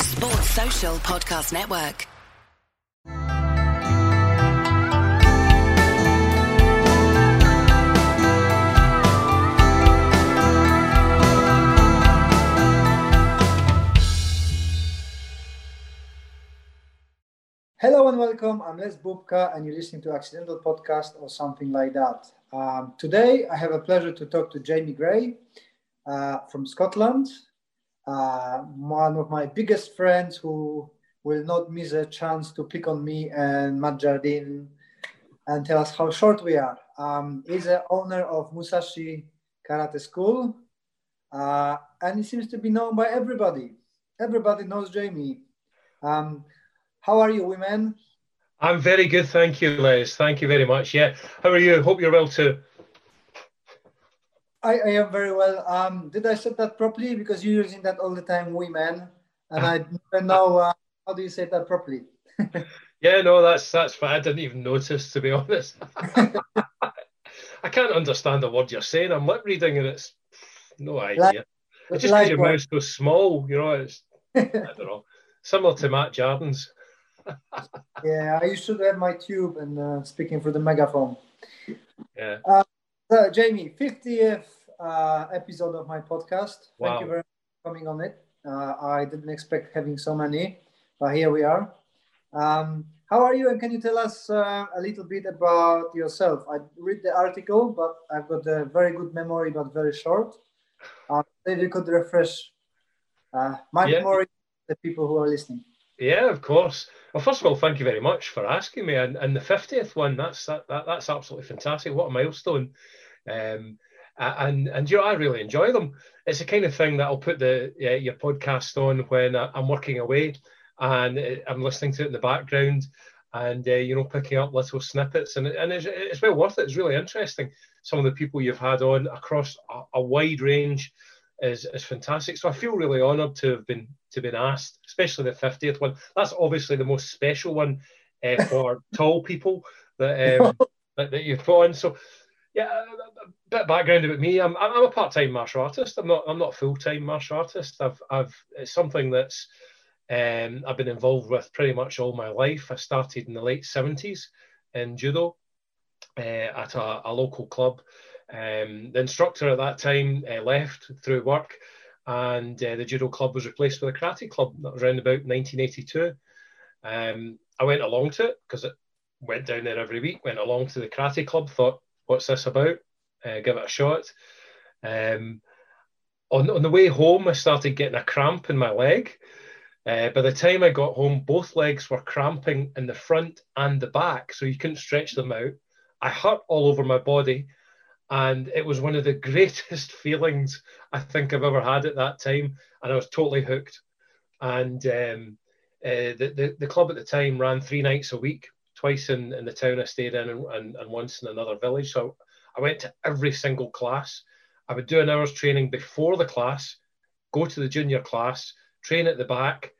Sports Social Podcast Network. Hello and welcome. I'm Les Bubka and you're listening to Accidental Podcast or something like that. Today I have a pleasure to talk to Jamie Gray from Scotland. One of my biggest friends who will not miss a chance to pick on me and Matt Jardine and tell us how short we are. He's the owner of Musashi Karate School and he seems to be known by everybody. Everybody knows Jamie. How are you, women? I'm very good, thank you, Les. Thank you very much. Yeah, how are you? Hope you're well too. I am very well. Did I say that properly? Because you're using that all the time, women, and I don't know how do you say that properly. That's fine. I didn't even notice, to be honest. I can't understand the word you're saying. I'm lip reading, and it's no idea. It's just because your mouth's so small, you know. It's I don't know. Similar to Matt Jardine's. Yeah, I used to have my tube and speaking through the megaphone. Yeah. Jamie, 50th episode of my podcast. Wow. Thank you very much for coming on it. I didn't expect having so many, but here we are. How are you? And can you tell us a little bit about yourself? I read the article, but I've got a very good memory, but very short. Maybe you could refresh my memory to the people who are listening. Yeah, of course. Well, first of all, thank you very much for asking me. And the 50th one, that's absolutely fantastic. What a milestone. And you know, I really enjoy them. It's the kind of thing that I'll put your podcast on when I'm working away and I'm listening to it in the background and, picking up little snippets. And it's well worth it. It's really interesting. Some of the people you've had on across a wide range is fantastic. So I feel really honoured to have been asked, especially the 50th one. That's obviously the most special one for tall people that you've put on. So, yeah, a bit of background about me. I'm a part-time martial artist. I'm not a full-time martial artist. It's something that's I've been involved with pretty much all my life. I started in the late 70s in judo at a local club. The instructor at that time left through work, and the judo club was replaced with a karate club. That was around about 1982. I went along to it because it went down there every week, went along to the karate club, thought, what's this about? Give it a shot. On the way home, I started getting a cramp in my leg. By the time I got home, both legs were cramping in the front and the back, so you couldn't stretch them out. I hurt all over my body. And it was one of the greatest feelings I think I've ever had at that time. And I was totally hooked. And the club at the time ran 3 nights a week, twice in the town I stayed in and once in another village. So I went to every single class. I would do an hour's training before the class, go to the junior class, train at the back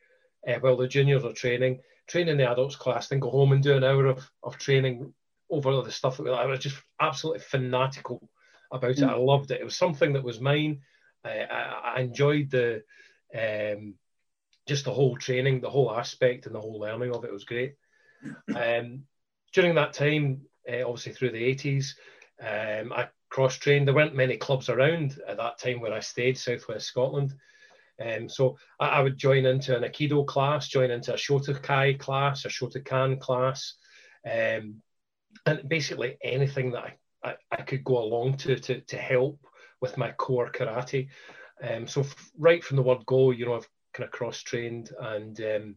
while the juniors were training, train in the adults class, then go home and do an hour of training over the stuff that I was just absolutely fanatical about it. I loved it. It was something that was mine. I enjoyed the just the whole training, the whole aspect, and the whole learning of it. It was great. During that time, obviously through the 80s, I cross-trained. There weren't many clubs around at that time where I stayed, Southwest Scotland. So I would join into an Aikido class, join into a Shotokai class, a Shotokan class. And basically anything that I could go along to help with my core karate. Right from the word go, I've kind of cross-trained and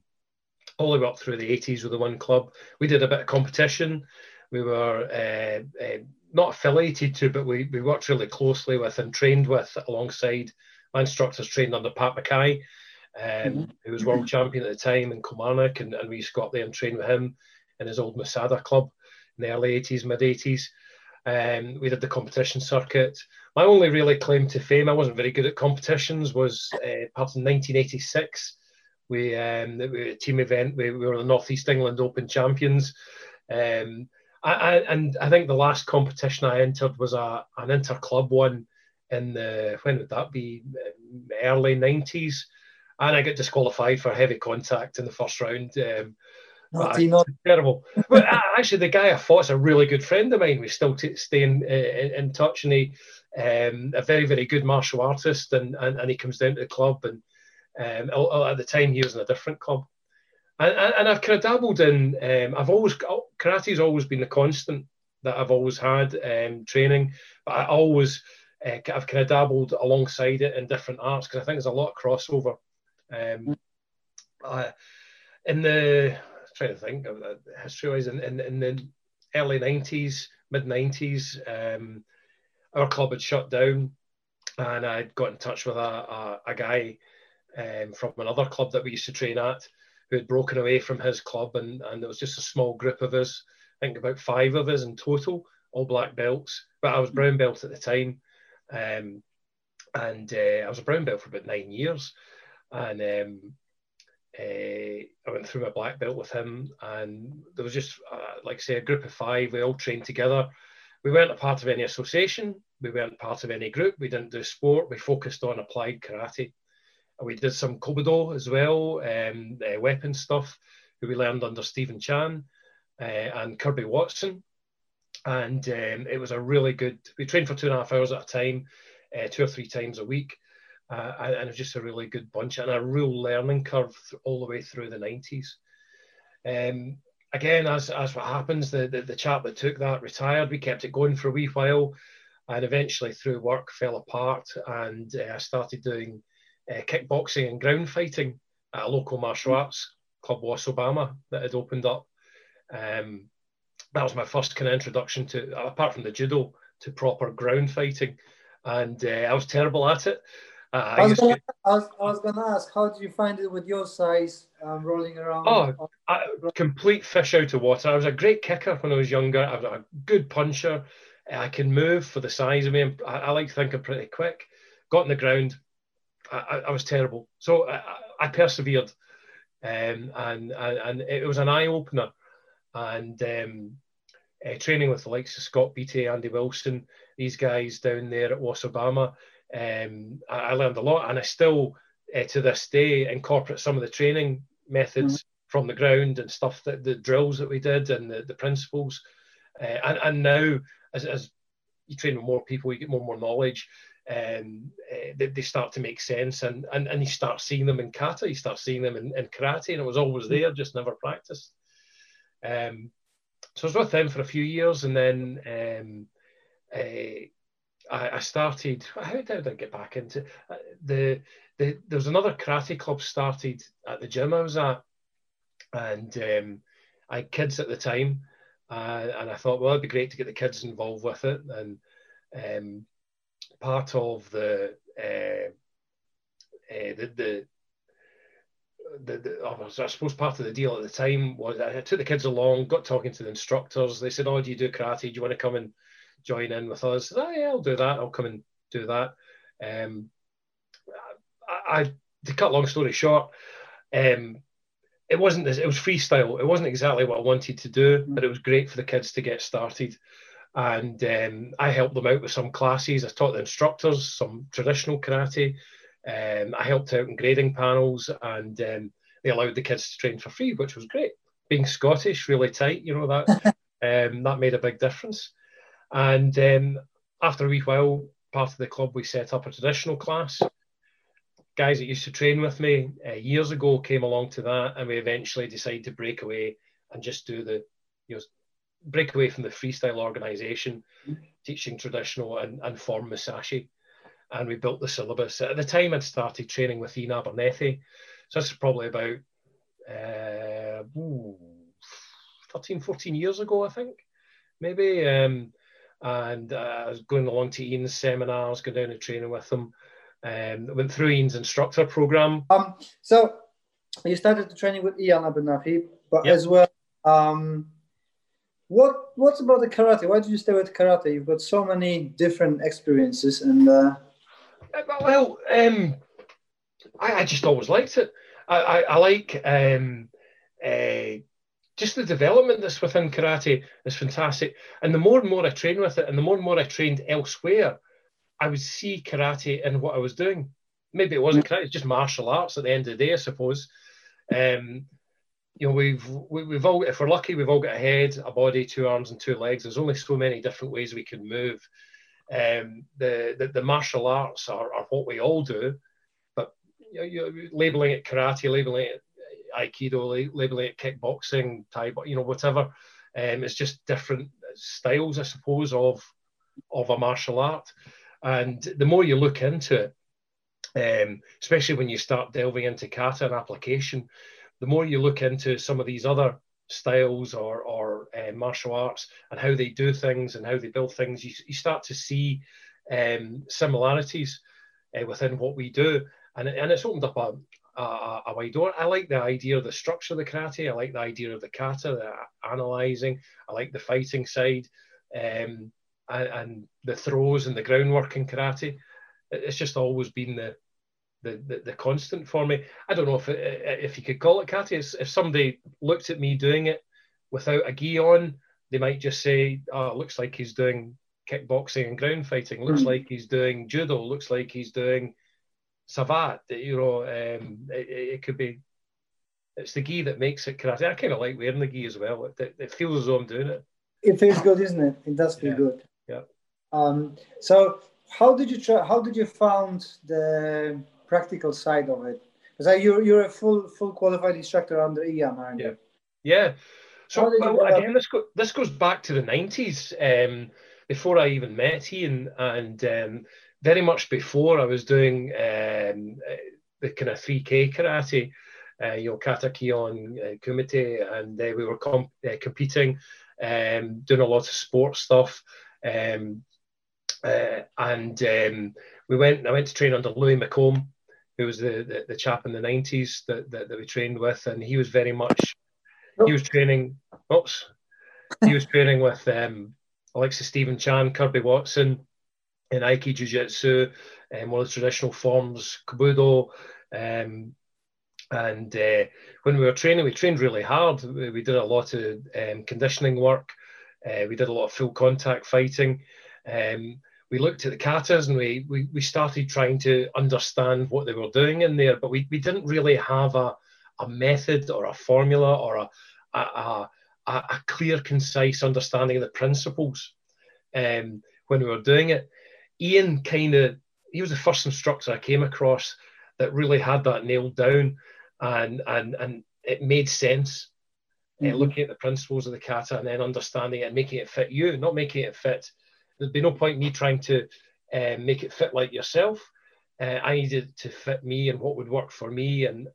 all the way up through the 80s with the one club. We did a bit of competition. We were not affiliated to, but we worked really closely with and trained with alongside. My instructors trained under Pat McKay. who was world champion at the time in Kilmarnock, and we used to go up there and train with him in his old Masada club in the early 80s, mid 80s. We did the competition circuit. My only really claim to fame, I wasn't very good at competitions, was perhaps in 1986. We were a team event. We were the North East England Open champions. I think the last competition I entered was an inter-club one in the, when would that be, early 90s. And I got disqualified for heavy contact in the first round. Terrible. But actually, the guy I fought's a really good friend of mine. We still stay in touch, and he a very, very good martial artist, and he comes down to the club, and at the time he was in a different club. And I've kind of dabbled in, karate's always been the constant that I've always had, training, but I've kind of dabbled alongside it in different arts, because I think there's a lot of crossover. Trying to think of that history-wise, in the early 90s, mid-90s, our club had shut down, and I'd got in touch with a guy from another club that we used to train at, who had broken away from his club, and there was just a small group of us, I think about 5 of us in total, all black belts, but I was brown belt at the time, I was a brown belt for about 9 years, and I went through my black belt with him, and there was just, like I say, a group of 5. We all trained together. We weren't a part of any association. We weren't part of any group. We didn't do sport. We focused on applied karate. And we did some Kabudo as well, weapon stuff, who we learned under Stephen Chan and Kirby Watson. And it was a really good, we trained for 2.5 hours at a time, 2 or 3 times a week. And it was just a really good bunch, and a real learning curve all the way through the 90s. Again, as what happens, the chap that took that retired. We kept it going for a wee while, and eventually through work fell apart, and I started doing kickboxing and ground fighting at a local martial arts club, Wasabama, that had opened up. That was my first kind of introduction to, apart from the judo, to proper ground fighting, and I was terrible at it. I was going to ask, how did you find it with your size rolling around? Oh, complete fish out of water. I was a great kicker when I was younger. I was a good puncher. I can move for the size of me. I like to think I'm pretty quick. Got on the ground. I was terrible. So I persevered. And it was an eye-opener. And training with the likes of Scott Beattie, Andy Wilson, these guys down there at Wasabama, I learned a lot, and I still to this day incorporate some of the training methods from the ground and stuff, that the drills that we did and the principles, and now as you train with more people, you get more knowledge, and they start to make sense, and you start seeing them in kata, you start seeing them in karate, and it was always there, just never practiced. So I was with them for a few years, and then I started. How did I get back into there was another karate club started at the gym I was at, and I had kids at the time, and I thought, well, it'd be great to get the kids involved with it. And part of I suppose part of the deal at the time was I took the kids along, got talking to the instructors. They said, "Oh, do you do karate? Do you want to come and join in with us?" Oh yeah, I'll do that. I'll come and do that. To cut long story short, it wasn't this. It was freestyle. It wasn't exactly what I wanted to do, but it was great for the kids to get started. And I helped them out with some classes. I taught the instructors some traditional karate. I helped out in grading panels, and they allowed the kids to train for free, which was great. Being Scottish, really tight, you know, that that made a big difference. And after a wee while, part of the club, we set up a traditional class. Guys that used to train with me years ago came along to that, and we eventually decided to break away and just do the, you know, break away from the freestyle organisation, teaching traditional and form Musashi. And we built the syllabus. At the time, I'd started training with Ian Abernethy. So that's probably about 13, 14 years ago, I think, maybe. And I was going along to Ian's seminars, going down and training with him, went through Ian's instructor program. So you started the training with Ian Abernethy, but as well, what's about the karate? Why did you stay with karate? You've got so many different experiences, and well, I just always liked it. I like just the development that's within karate is fantastic. And the more and more I train with it, and the more and more I trained elsewhere, I would see karate in what I was doing. Maybe it wasn't karate, it's just martial arts at the end of the day, I suppose. You know, we've all, if we're lucky, we've all got a head, a body, two arms and two legs. There's only so many different ways we can move. The martial arts are what we all do, but you know, labeling it karate, labeling it Aikido, labeling it kickboxing, Tai, you know, whatever. It's just different styles, I suppose, of a martial art. And the more you look into it, especially when you start delving into kata and application, the more you look into some of these other styles or martial arts and how they do things and how they build things, you start to see similarities within what we do. And it's opened up a wide door. I like the idea of the structure of the karate. I like the idea of the kata, the analysing. I like the fighting side. And the throws and the groundwork in karate, it's just always been the constant for me. I don't know if you could call it karate. If somebody looked at me doing it without a gi on, they might just say, oh, it looks like he's doing kickboxing and ground fighting, looks like he's doing judo, looks like he's doing savate. You know, it could be, it's the gi that makes it karate. I kind of like wearing the gi as well. It feels as though I'm doing it. It feels good, isn't it? It does feel good. Yeah. So how did you try? How did you find the practical side of it? Because you're a full qualified instructor under Ian, aren't you? Yeah. So again, this goes back to the 90s, before I even met Ian, and very much before I was doing the kind of 3K karate, you know, kata, kion, kumite, and we were competing, doing a lot of sports stuff. I went to train under Louis Macomb, who was the chap in the 90s that we trained with, and he was very much he was training with Alexis Stephen Chan, Kirby Watson in Aiki Jiu-Jitsu, one of the traditional forms, Kabudo. And when we trained really hard. We did a lot of conditioning work. We did a lot of full contact fighting. We looked at the katas and we started trying to understand what they were doing in there, but we didn't really have a method or a formula or a clear, concise understanding of the principles when we were doing it. Ian he was the first instructor I came across that really had that nailed down. And it made sense, looking at the principles of the kata and then understanding it and making it fit you, not making it fit. There'd be no point in me trying to make it fit like yourself. I needed to fit me and what would work for me, and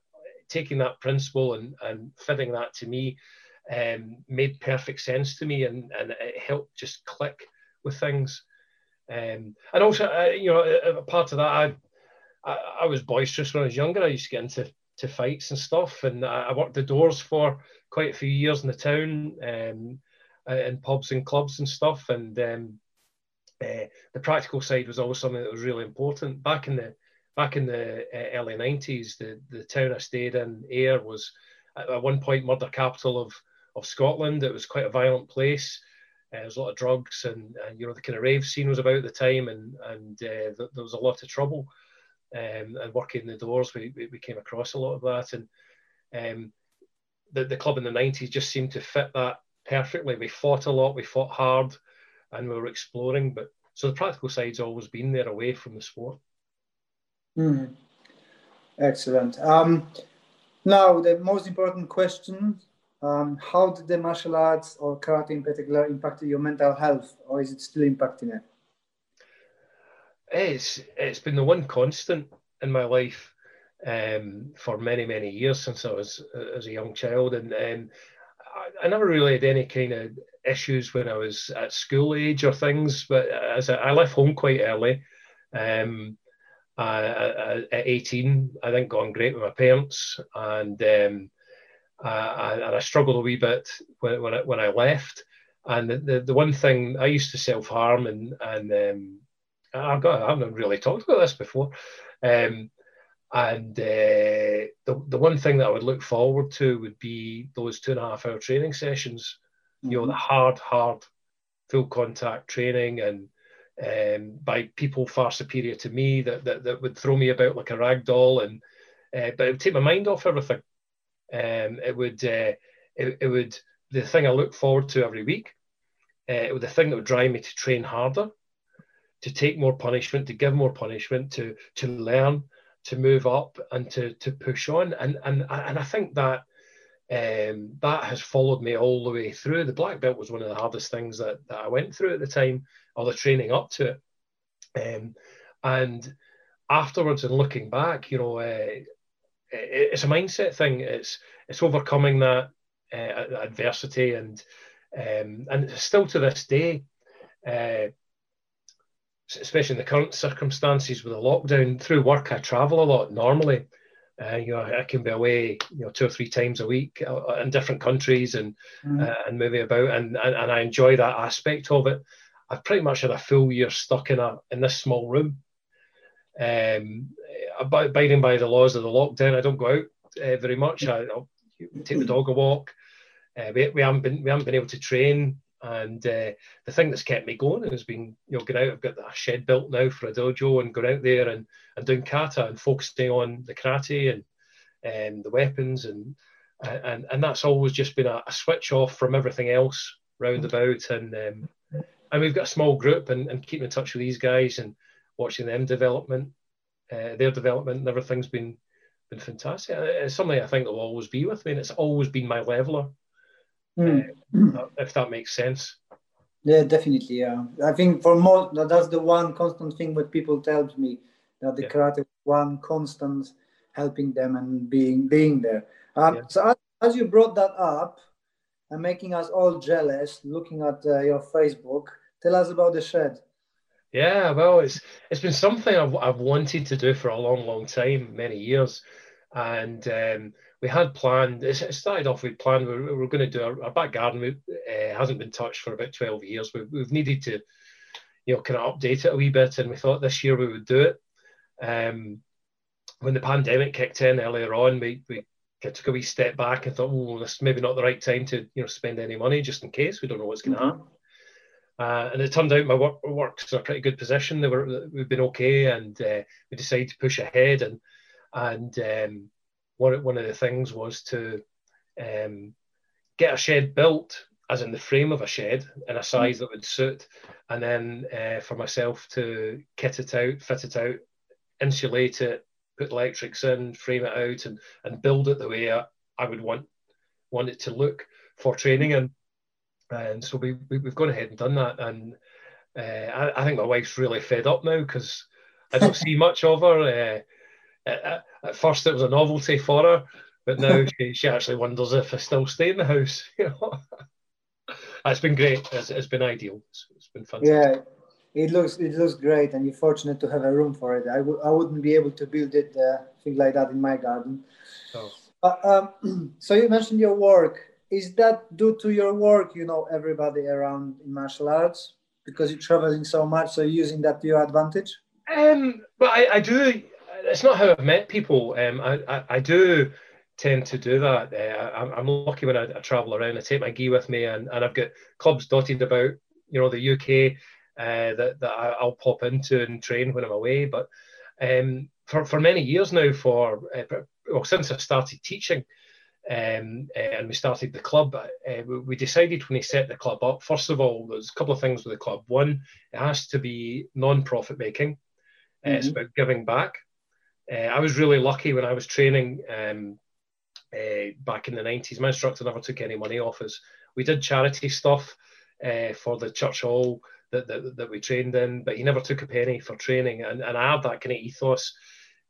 taking that principle and fitting that to me made perfect sense to me, and it helped just click with things. And also, you know, a part of that, I was boisterous when I was younger. I used to get into fights and stuff, and I worked the doors for quite a few years in the town, in pubs and clubs and stuff, and the practical side was always something that was really important. Back in the early 90s, the town I stayed in, Ayr, was at one point murder capital of Scotland. It was quite a violent place. There was a lot of drugs, and you know, the kind of rave scene was about at the time, and there was a lot of trouble. And working the doors, we came across a lot of that, and the club in the 90s just seemed to fit that perfectly. We fought a lot, we fought hard, and we were exploring, but so the practical side's always been there away from the sport. Excellent. Now the most important question, how did the martial arts, or karate in particular, impact your mental health, or is it still impacting it? It's been the one constant in my life for many, many years, since I was as a young child, and I never really had any kind of issues when I was at school age or things. But as I left home quite early, at 18, I think, gone great with my parents, and I struggled a wee bit when I left. And the one thing, I used to self-harm, and I haven't really talked about this before. The one thing that I would look forward to would be those 2.5-hour training sessions. Mm-hmm. You know, the hard full contact training, and by people far superior to me that would throw me about like a rag doll, but it would take my mind off everything. It would the thing I look forward to every week. It was the thing that would drive me to train harder, to take more punishment, to give more punishment, to learn, to move up, and to push on. And I think that that has followed me all the way through. The black belt was one of the hardest things that I went through at the time, or the training up to it. And afterwards, and looking back, you know, it's a mindset thing. It's overcoming that adversity, and still to this day, especially in the current circumstances with the lockdown, through work I travel a lot normally. You know, I can be away, you know, 2 or 3 times a week in different countries, and moving about, and I enjoy that aspect of it. I've pretty much had a full year stuck in this small room, abiding by the laws of the lockdown. I don't go out very much. I'll take the dog a walk. We haven't been able to train, and the thing that's kept me going has been, you know, going out. I've got a shed built now for a dojo, and going out there and doing kata and focusing on the karate and the weapons, and that's always just been a switch off from everything else round about, and we've got a small group, and keeping in touch with these guys and watching them their development, and everything's been fantastic. It's something I think will always be with me, and it's always been my leveler. If that makes sense. Yeah, definitely. Yeah, I think for most, that's the one constant thing what people tell me, that the karate one constant helping them and being there. So as you brought that up and making us all jealous, looking at your Facebook, tell us about the shed. Yeah, well, it's been something I've wanted to do for a long time, many years, and. We had planned, it started off with plan, we were going to do our back garden. Hasn't been touched for about 12 years. We've needed to, you know, kind of update it a wee bit, and we thought this year we would do it. When the pandemic kicked in earlier on, we took a wee step back and thought, oh, this is maybe not the right time to, you know, spend any money, just in case. We don't know what's going to happen. And it turned out my work's in a pretty good position. We've been okay, and we decided to push ahead, and one of the things was to get a shed built, as in the frame of a shed, in a size that would suit, and then for myself to kit it out, fit it out, insulate it, put electrics in, frame it out, and build it the way I would want it to look for training. And so we've gone ahead and done that. And I think my wife's really fed up now, because I don't see much of her. At first, it was a novelty for her, but now she actually wonders if I still stay in the house. You know, it's been great. It's been ideal. It's been fantastic. Yeah, it looks great, and you're fortunate to have a room for it. I wouldn't be able to build it thing like that in my garden. Oh. So you mentioned your work. Is that due to your work? You know everybody around in martial arts because you're traveling so much. So you're using that to your advantage. Well, I do. It's not how I've met people. I do tend to do that. I'm lucky when I travel around. I take my gi with me, and I've got clubs dotted about, you know, the UK that I'll pop into and train when I'm away. But for many years now, since I started teaching, and we started the club, we decided when we set the club up, first of all, there's a couple of things with the club. One, it has to be non-profit making. It's about giving back. I was really lucky when I was training back in the 90s. My instructor never took any money off us. We did charity stuff for the church hall that we trained in, but he never took a penny for training. And I have that kind of ethos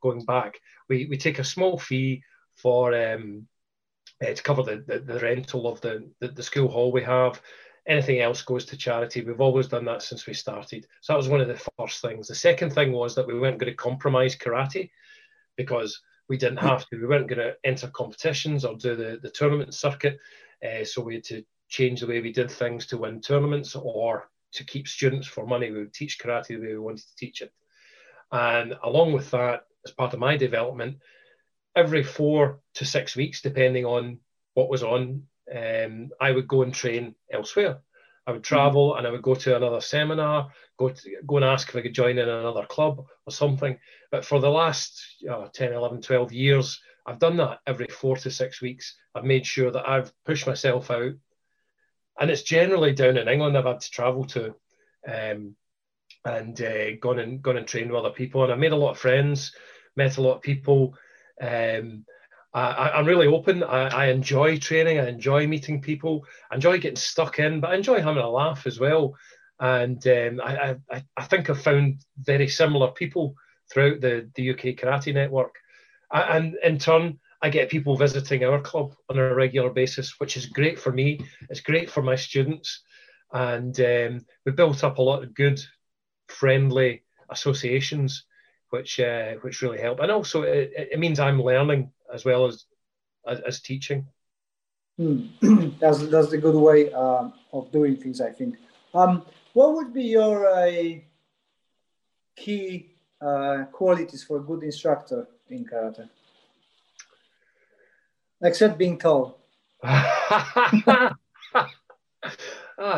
going back. We take a small fee for to cover the rental of the school hall we have. Anything else goes to charity. We've always done that since we started. So that was one of the first things. The second thing was that we weren't going to compromise karate because we didn't have to. We weren't going to enter competitions or do the tournament circuit. So we had to change the way we did things to win tournaments or to keep students for money. We would teach karate the way we wanted to teach it. And along with that, as part of my development, every 4 to 6 weeks, depending on what was on, I would go and train elsewhere. I would travel and I would go to another seminar, go and ask if I could join in another club or something. But for the last 10, 11, 12 years, I've done that every 4 to 6 weeks. I've made sure that I've pushed myself out. And it's generally down in England I've had to travel to and gone and trained with other people. And I've made a lot of friends, met a lot of people. I'm really open. I enjoy training. I enjoy meeting people. I enjoy getting stuck in, but I enjoy having a laugh as well. And I think I've found very similar people throughout the UK Karate Network. And in turn, I get people visiting our club on a regular basis, which is great for me. It's great for my students. And we built up a lot of good, friendly associations, which really help. And also, it means I'm learning as well as teaching. That's the good way of doing things, I think. What would be your key qualities for a good instructor in karate? Except being tall. Ah,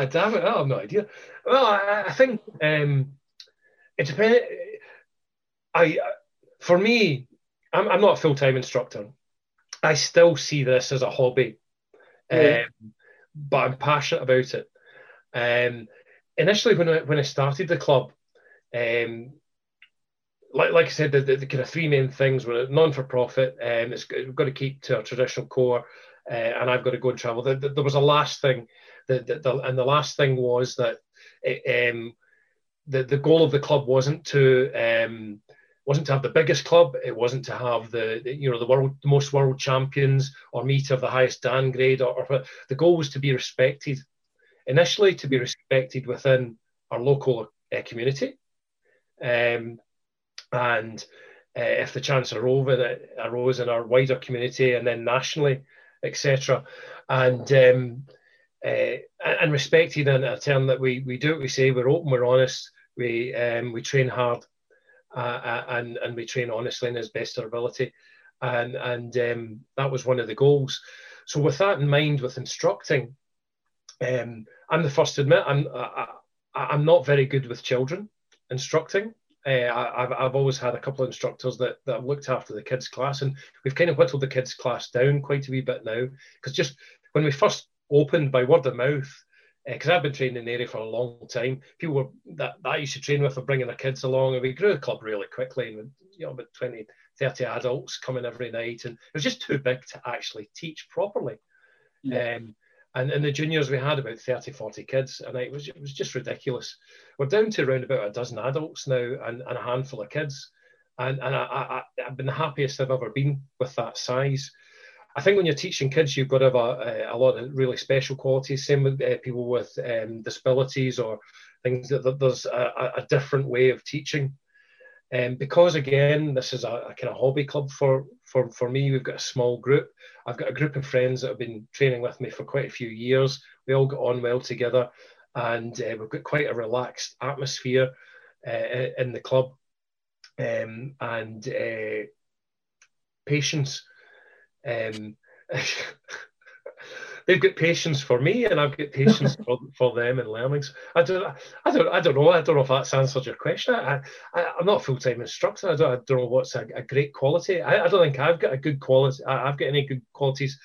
damn it! I have no idea. Well, I think it depends. For me, I'm not a full-time instructor. I still see this as a hobby, but I'm passionate about it. Initially, when I started the club, like I said, the kind of three main things were non-for-profit, we've got to keep to our traditional core, and I've got to go and travel. There was a last thing, and the last thing was that the goal of the club wasn't to have the biggest club. It wasn't to have the most world champions or meet of the highest Dan grade. Or the goal was to be respected, initially to be respected within our local community, and if the chance arose in our wider community and then nationally, etc. And respected in a term that we do what we say. We're open. We're honest. We train hard. And we train honestly and as best our ability, and that was one of the goals. So with that in mind, with instructing, I'm the first to admit I'm not very good with children instructing. I've always had a couple of instructors that have looked after the kids class, and we've kind of whittled the kids class down quite a wee bit now, because just when we first opened by word of mouth, because I've been training in the area for a long time. People that I used to train with are bringing their kids along, and we grew the club really quickly. And about 20, 30 adults coming every night, and it was just too big to actually teach properly. Yeah. And in the juniors, we had about 30, 40 kids, and it was just ridiculous. We're down to around about 12 adults now and a handful of kids. And I've been the happiest I've ever been with that size. I think when you're teaching kids, you've got to have a lot of really special qualities. Same with people with disabilities or things. That there's a different way of teaching. Because, again, this is a kind of hobby club for me. We've got a small group. I've got a group of friends that have been training with me for quite a few years. We all got on well together, and we've got quite a relaxed atmosphere in the club. And patience. They've got patience for me, and I've got patience for them and learnings. I don't know. I don't know if that's answered your question. I'm not a full-time instructor. I don't know what's a great quality. I don't think I've got a good quality. I've got any good qualities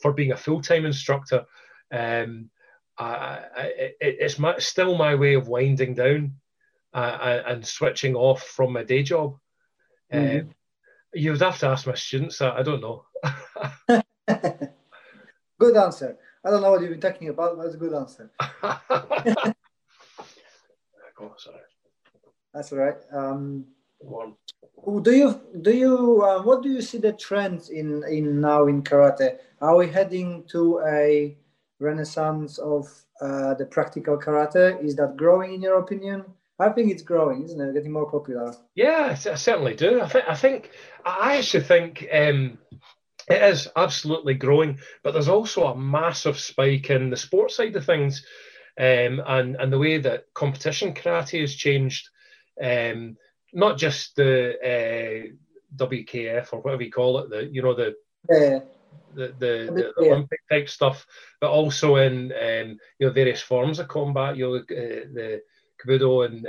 for being a full-time instructor. It's still my way of winding down and switching off from my day job. Mm-hmm. You would have to ask my students that. I don't know. Good answer. I don't know what you've been talking about, but that's a good answer. Oh, sorry. That's all right. Do you what do you see the trends in now in karate? Are we heading to a renaissance of the practical karate? Is that growing in your opinion? I think it's growing, isn't it? Getting more popular. Yeah, I certainly do. I actually think it is absolutely growing, but there's also a massive spike in the sports side of things, and the way that competition karate has changed. Not just the WKF or whatever you call it, the Olympic type stuff, but also in various forms of combat. The Kabudo and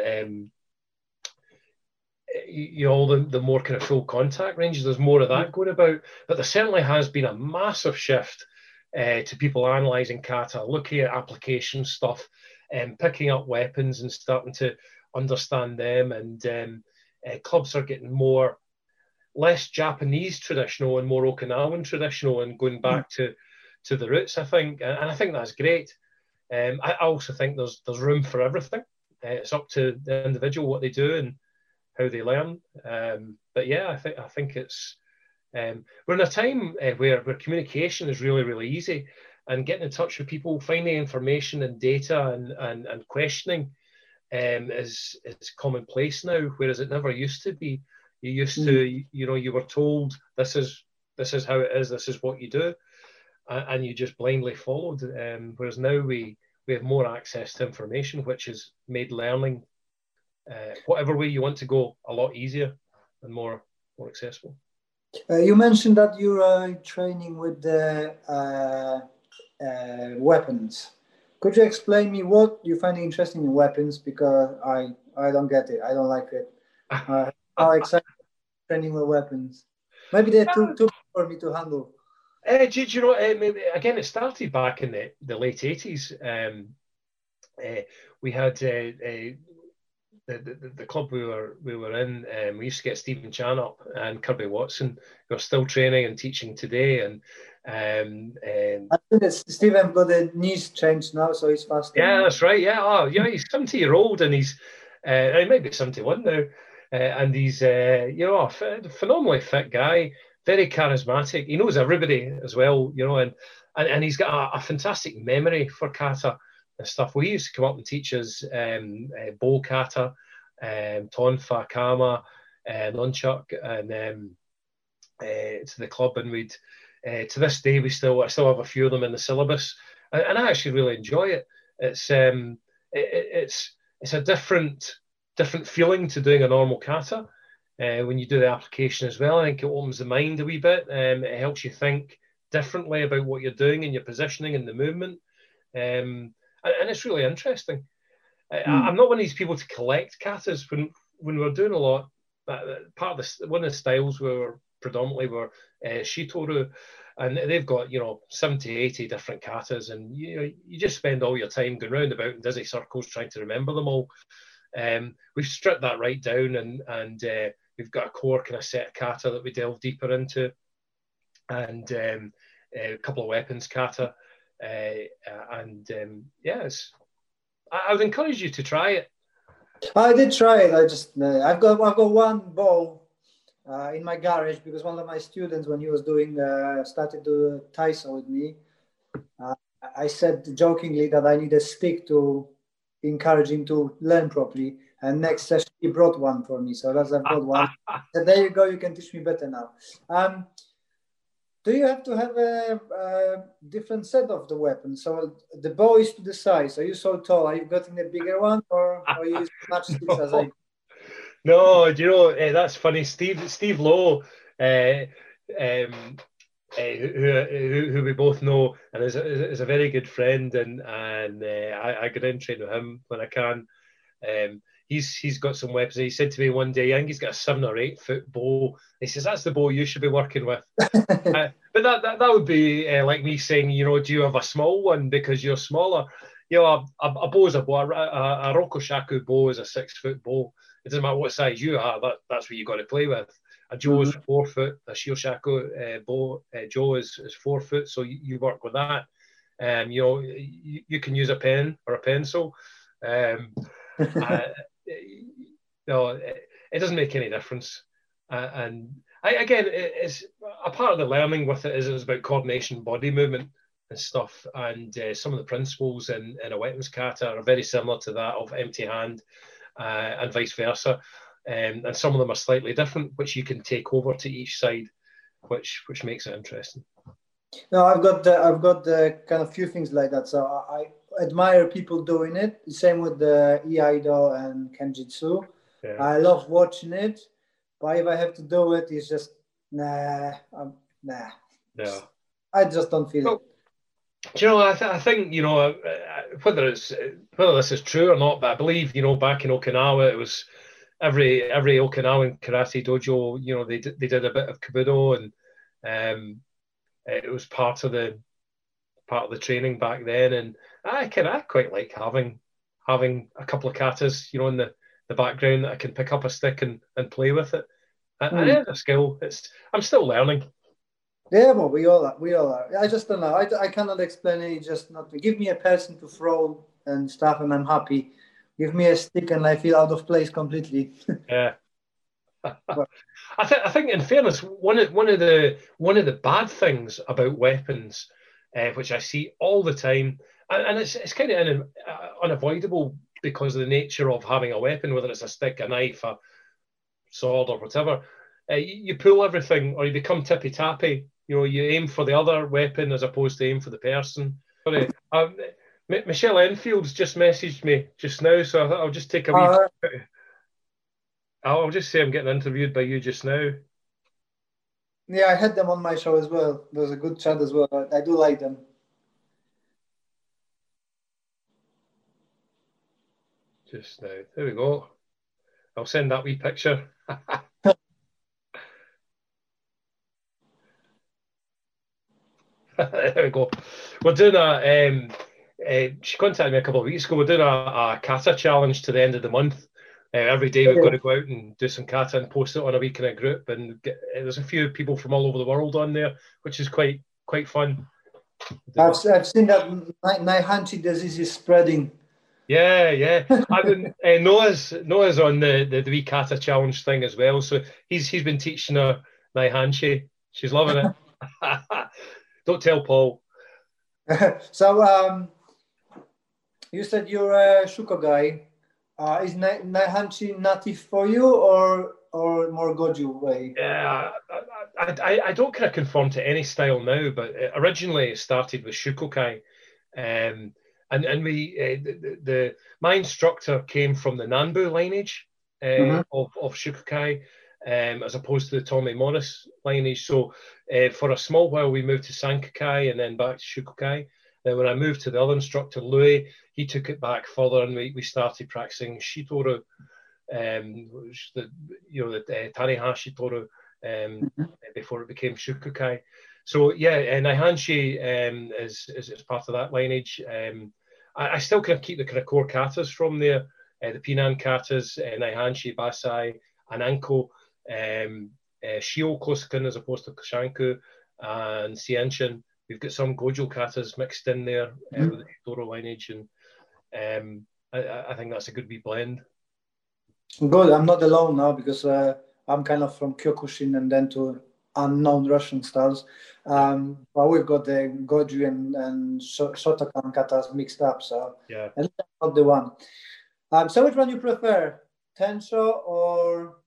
all the more kind of full contact ranges. There's more of that going about, but there certainly has been a massive shift to people analysing kata, looking at application stuff, and picking up weapons and starting to understand them. And clubs are getting less Japanese traditional and more Okinawan traditional, and going back to the roots, I think. And I think that's great. I also think there's room for everything. It's up to the individual what they do and how they learn. But yeah, I think it's we're in a time where communication is really, really easy, and getting in touch with people, finding information and data and questioning is commonplace now, whereas it never used to be. You used to, you were told this is how it is, this is what you do, and you just blindly followed. Whereas now we have more access to information, which has made learning whatever way you want to go a lot easier and more accessible. You mentioned that you're training with the weapons. Could you explain me what you find interesting in weapons? Because I don't get it. I don't like it. How exciting training with weapons. Maybe they're too for me to handle. It started back in the late 80s. We had the club we were in. We used to get Stephen Chan up and Kirby Watson, who are still training and teaching today. And I think that Stephen got the knees changed now, so he's faster. Yeah, that's right. Yeah, he's 70-year-old, and he's he might be 71 now. And he's a phenomenally fit guy, very charismatic. He knows everybody as well, and he's got a fantastic memory for kata and stuff. Well, he used to come up and teach us bow kata, tonfa, kama, nunchuck, and to the club. And we'd to this day I still have a few of them in the syllabus, and I actually really enjoy it. It's it's a different feeling to doing a normal kata when you do the application as well. I think it opens the mind a wee bit. It helps you think differently about what you're doing and your positioning and the movement. And it's really interesting. I'm not one of these people to collect katas. When we're doing a lot, part of one of the styles we were predominantly were Shitoru, and they've got 70, 80 different katas, and you just spend all your time going round about in dizzy circles trying to remember them all. We've stripped that right down, and we've got a core kind of set of kata that we delve deeper into, and a couple of weapons kata, I would encourage you to try it. I did try it. I've got one bow in my garage, because one of my students, when he was started to Taiso with me, I said jokingly that I need a stick to encouraging to learn properly, and next session he brought one for me. So that's I brought one. So there you go. You can teach me better now. Do you have to have a different set of the weapons? So the bow is to the size. Are you so tall? Are you getting a bigger one, or are you matchsticks? No. As I? No, that's funny. Steve Lowe, who we both know and is a very good friend, and I get in train with him when I can. He's got some weapons. He said to me one day, I think he's got a 7 or 8 foot bow. He says, that's the bow you should be working with. But that would be like me saying, do you have a small one because you're smaller? A bow is a bow. A Rokoshaku bow is a 6 foot bow. It doesn't matter what size you are, that's what you've got to play with. A Joe is 4 foot, a Shioshaku bow, Joe is 4 foot, so you work with that. You can use a pen or a pencil. No, it doesn't make any difference. And it's a part of the learning with it is about coordination, body movement, and stuff, and some of the principles in a weapons kata are very similar to that of empty hand and vice versa, and some of them are slightly different, which you can take over to each side, which makes it interesting. No, I've got the kind of few things like that. So I admire people doing it. The same with the Iaido and Kenjutsu. Yeah. I love watching it, but if I have to do it, it's just nah. Yeah. I just don't feel it. Do you know? I think you know whether this is true or not, but I believe, you know, back in Okinawa, it was every Okinawan karate dojo, you know, they did a bit of Kabudo, and it was part of the training back then. And I quite like having a couple of katas, you know, in the background, that I can pick up a stick and play with it. And it's a skill. I'm still learning. Yeah, well, we all are. I just don't know. I cannot explain it. Just not. Give me a person to throw and stuff, and I'm happy. Give me a stick, and I feel out of place completely. Yeah. I think, in fairness, one of the bad things about weapons, which I see all the time, and it's kind of unavoidable because of the nature of having a weapon, whether it's a stick, a knife, a sword, or whatever, you pull everything, or you become tippy tappy. You know, you aim for the other weapon as opposed to aim for the person. Sorry, Michelle Enfield's just messaged me just now, so I'll just take a wee. I'll just say I'm getting interviewed by you just now. Yeah, I had them on my show as well. There was a good chat as well. I do like them. Just now. There we go. I'll send that wee picture. There we go. We're doing a... she contacted me a couple of weeks ago. We're doing a kata challenge to the end of the month. Every day we've got to go out and do some kata and post it on a weekend group, and there's a few people from all over the world on there, which is quite fun. I've seen that Naihanchi disease is spreading. Yeah. I've been Noah's on the wee kata challenge thing as well, so he's been teaching her Naihanchi. She's loving it. Don't tell Paul. So you said you're a Shukokai. Is Naihanchi native for you or more Goju way? Yeah, I don't kind of conform to any style now, but originally it started with Shukokai, and we my instructor came from the Nanbu lineage of Shukokai, as opposed to the Tommy Morris lineage. So for a small while we moved to Sankakai and then back to Shukokai. Then when I moved to the other instructor, Louis, he took it back further, and we started practicing Shitoru, which the Taniha Shitoru, before it became Shukokai. So yeah, and Naihanchi is part of that lineage. I still kind of keep the kind of core katas from there, the Pinan katas, Naihanchi, Basai, Ananko, Shio Kosukan as opposed to Koshanku, and Sianshin. We've got some Gojo katas mixed in there with the Doro lineage, and I think that's a good wee blend. Good. I'm not alone now because I'm kind of from Kyokushin and then to unknown Russian styles. But we've got the Goju and Shotokan katas mixed up. So yeah, and that's not the one. So which one you prefer, Tensho or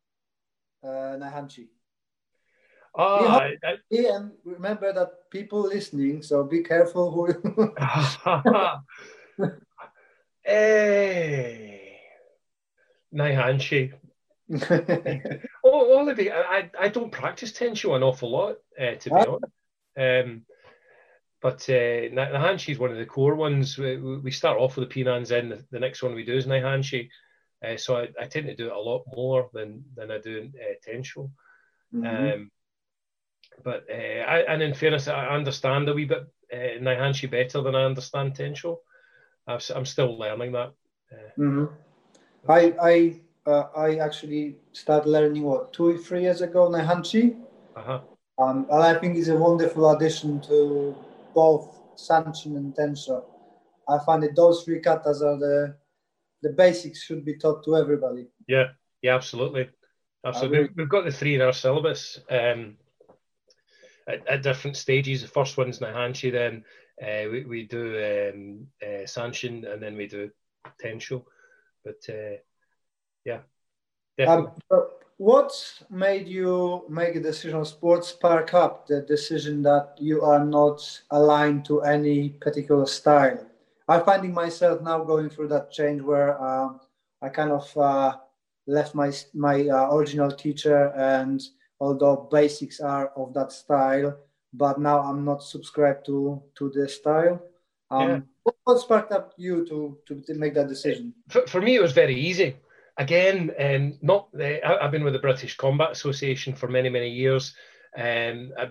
Naihanchi? And remember that people listening, so be careful who. Hey, Naihanchi. I don't practice Tensho an awful lot, to be honest. But Naihanchi is one of the core ones. We start off with the Pinans, and the next one we do is Naihanchi. So I tend to do it a lot more than I do Tensho. But and in fairness, I understand a wee bit Naihanchi better than I understand Tensho. I'm still learning that. I actually started learning 2-3 years ago Naihanchi. And I think it's a wonderful addition to both Sanshin and Tensho. I find that those three katas are the basics should be taught to everybody. Yeah, absolutely. We've got the three in our syllabus. At different stages. The first one's Naihanchi, then We do Sanshin, and then we do Tensho. But yeah, definitely. What made you make a decision? Sports spark up the decision that you are not aligned to any particular style? I'm finding myself now going through that change where I kind of left my original teacher, and although basics are of that style, but now I'm not subscribed to this style. What sparked up you to make that decision? For me, it was very easy. Again, I've been with the British Combat Association for many, many years.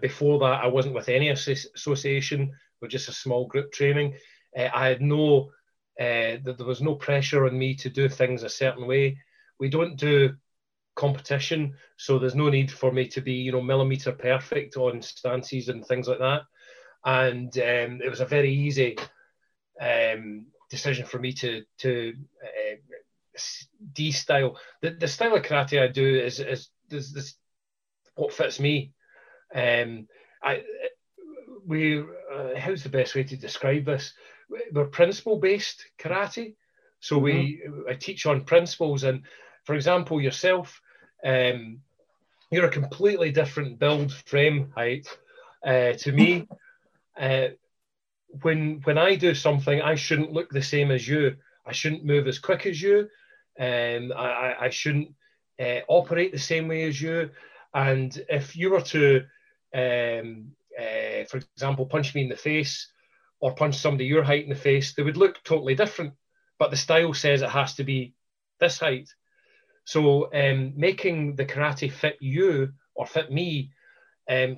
Before that, I wasn't with any association, but just a small group training. I had there was no pressure on me to do things a certain way. We don't do competition, so there's no need for me to be, millimeter perfect on stances and things like that. And it was a very easy decision for me to de-style. The style of karate I do is what fits me. How's the best way to describe this? We're principle-based karate, so I teach on principles. And for example, yourself, you're a completely different build, frame, height to me. When I do something, I shouldn't look the same as you. I shouldn't move as quick as you. I shouldn't operate the same way as you. And if you were to, for example, punch me in the face or punch somebody your height in the face, they would look totally different. But the style says it has to be this height. So making the karate fit you or fit me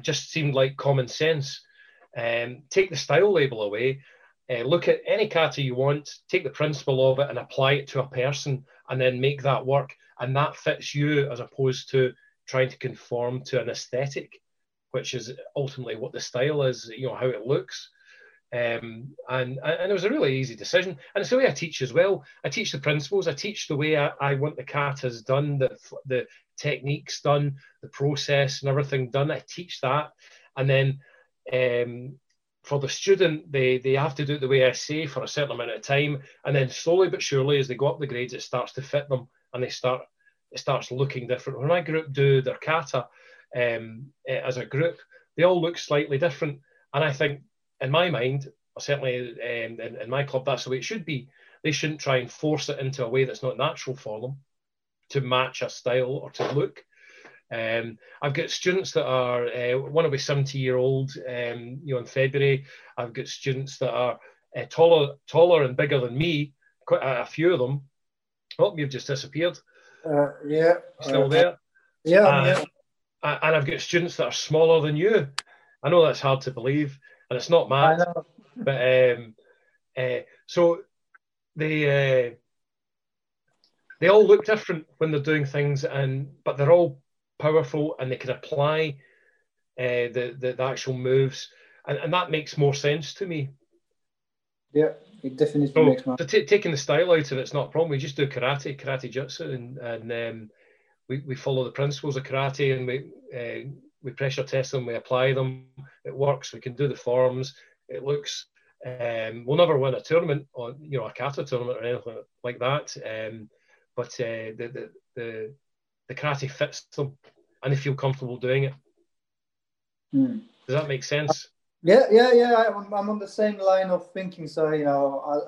just seemed like common sense. Take the style label away. Look at any karate you want, take the principle of it and apply it to a person, and then make that work. And that fits you, as opposed to trying to conform to an aesthetic, which is ultimately what the style is, how it looks. And it was a really easy decision. And it's the way I teach as well. I teach the principles. I teach the way I want the katas done, the techniques done, the process and everything done. I teach that. And then... for the student, they have to do it the way I say for a certain amount of time, and then slowly but surely, as they go up the grades, it starts to fit them, and it starts looking different. When my group do their kata as a group, they all look slightly different, and I think, in my mind, certainly in my club, that's the way it should be. They shouldn't try and force it into a way that's not natural for them to match a style or to look. I've got students that are, one will be 70-year-old, in February. I've got students that are taller and bigger than me, quite a few of them. Oh, you've just disappeared. Yeah. Still there? Yeah. And I've got students that are smaller than you. I know that's hard to believe, and it's not mad. I know. But so they all look different when they're doing things, but they're all powerful, and they can apply the actual moves, and that makes more sense to me. Yeah, it definitely makes more sense. So taking the style out of it's not a problem. We just do karate jutsu, and we follow the principles of karate, and we pressure test them, we apply them. It works. We can do the forms. It looks. We'll never win a tournament, or a kata tournament or anything like that. But the karate fits them, and they feel comfortable doing it. Does that make sense? Yeah. I'm on the same line of thinking. So,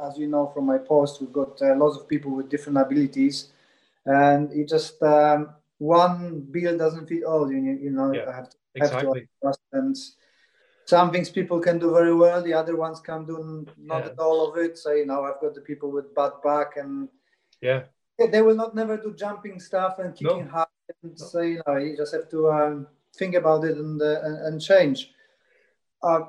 as you know from my post, we've got lots of people with different abilities, and it just one build doesn't fit all. I have to trust, and some things people can do very well, the other ones can do not at all of it. So I've got the people with bad back, and they will never do jumping stuff and kicking hard. So you just have to think about it and change. I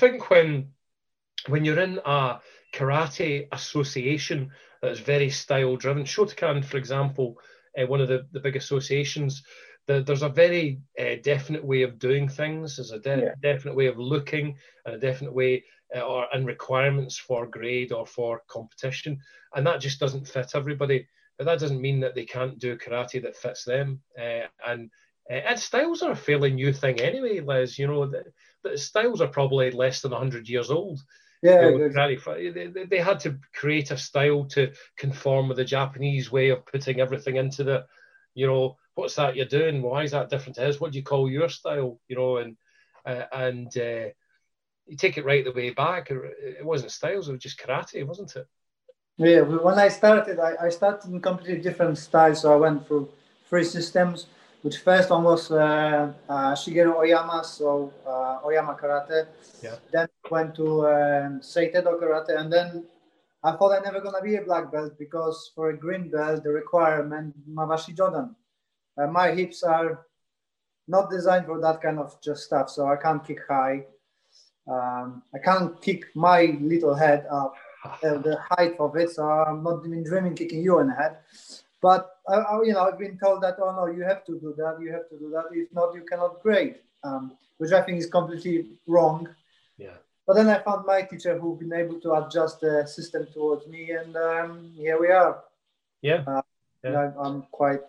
think when you're in a karate association that's very style driven, Shotokan, for example, one of the big associations, there's a very definite way of doing things. There's a definite way of looking, and a definite way and requirements for grade or for competition, and that just doesn't fit everybody. But that doesn't mean that they can't do karate that fits them. And styles are a fairly new thing anyway, Les. the styles are probably less than 100 years old. Yeah, they had to create a style to conform with the Japanese way of putting everything into the, you know, what's that you're doing? Why is that different to his? What do you call your style? You know, and you take it right the way back. It wasn't styles, it was just karate, wasn't it? Yeah, when I started, I started in completely different styles. So I went through three systems, which first one was Shigeru Oyama, so Oyama Karate. Yeah. Then went to Seitedo Karate, and then I thought I'm never going to be a black belt because for a green belt, the requirement, Mabashi Jodan. My hips are not designed for that kind of just stuff, so I can't kick high. I can't kick my little head up, the height of it, so I'm not even dreaming kicking you in the head. But, you know, I've been told that, oh, no, you have to do that, you have to do that. If not, you cannot grade, which I think is completely wrong. Yeah. But then I found my teacher who've been able to adjust the system towards me, and here we are. Yeah. I'm quite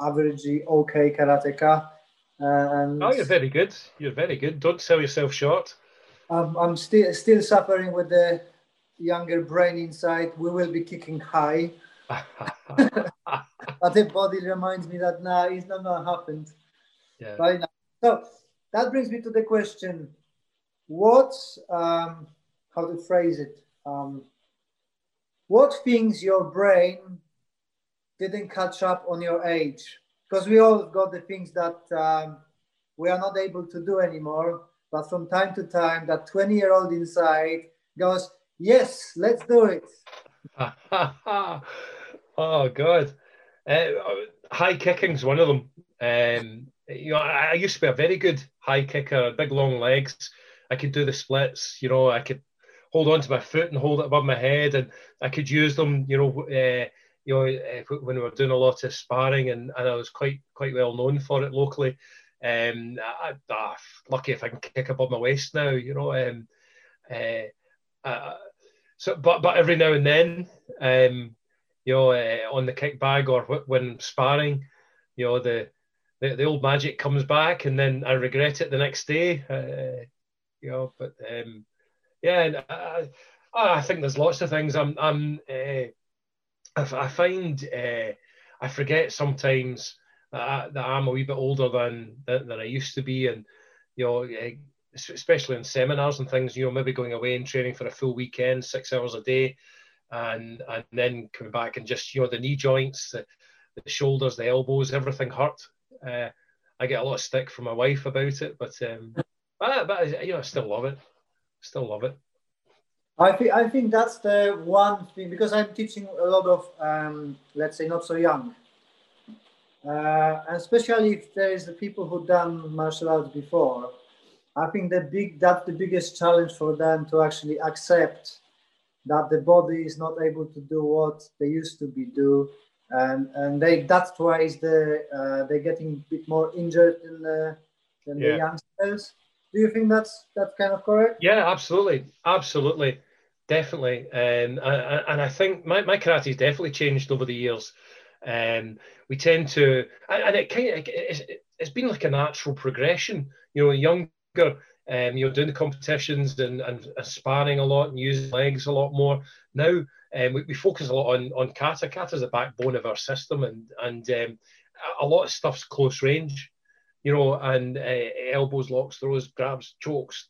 averagely okay karateka. And oh, you're very good. You're very good. Don't sell yourself short. I'm still suffering with the younger brain inside. We will be kicking high. But the body reminds me that now it's not happened. Yeah. Right now. So that brings me to the question: how to phrase it? What things your brain didn't catch up on your age? Because we all got the things that we are not able to do anymore. But from time to time, that 20-year-old inside goes, "Yes, let's do it." Oh God, high kicking's one of them. You know, I used to be a very good high kicker, big long legs. I could do the splits. You know, I could hold on to my foot and hold it above my head, and I could use them. You know, when we were doing a lot of sparring, and I was quite well known for it locally. I'm lucky if I can kick above my waist now. You know, So, but every now and then, you know, on the kick bag or when sparring, you know, the old magic comes back, and then I regret it the next day, you know. But yeah, and I think there's lots of things. I find I forget sometimes that I'm a wee bit older than I used to be, and you know. Especially in seminars and things, you know, maybe going away and training for a full weekend, 6 hours a day, and then coming back and just, you know, the knee joints, the shoulders, the elbows, everything hurt. I get a lot of stick from my wife about it, but you know, I still love it. I think that's the one thing, because I'm teaching a lot of, let's say, not so young. And especially if there is the people who've done martial arts before, I think that's the biggest challenge for them, to actually accept that the body is not able to do what they used to be do, and that's why they're getting a bit more injured than the youngsters. Do you think that's kind of correct? Yeah, absolutely, definitely, and I think my karate has definitely changed over the years. We tend to, and it kind of it's been like a natural progression, you know, young. You're doing the competitions and sparring a lot and using legs a lot more. Now we focus a lot on kata. Kata's the backbone of our system, and a lot of stuff's close range, you know, and elbows, locks, throws, grabs, chokes,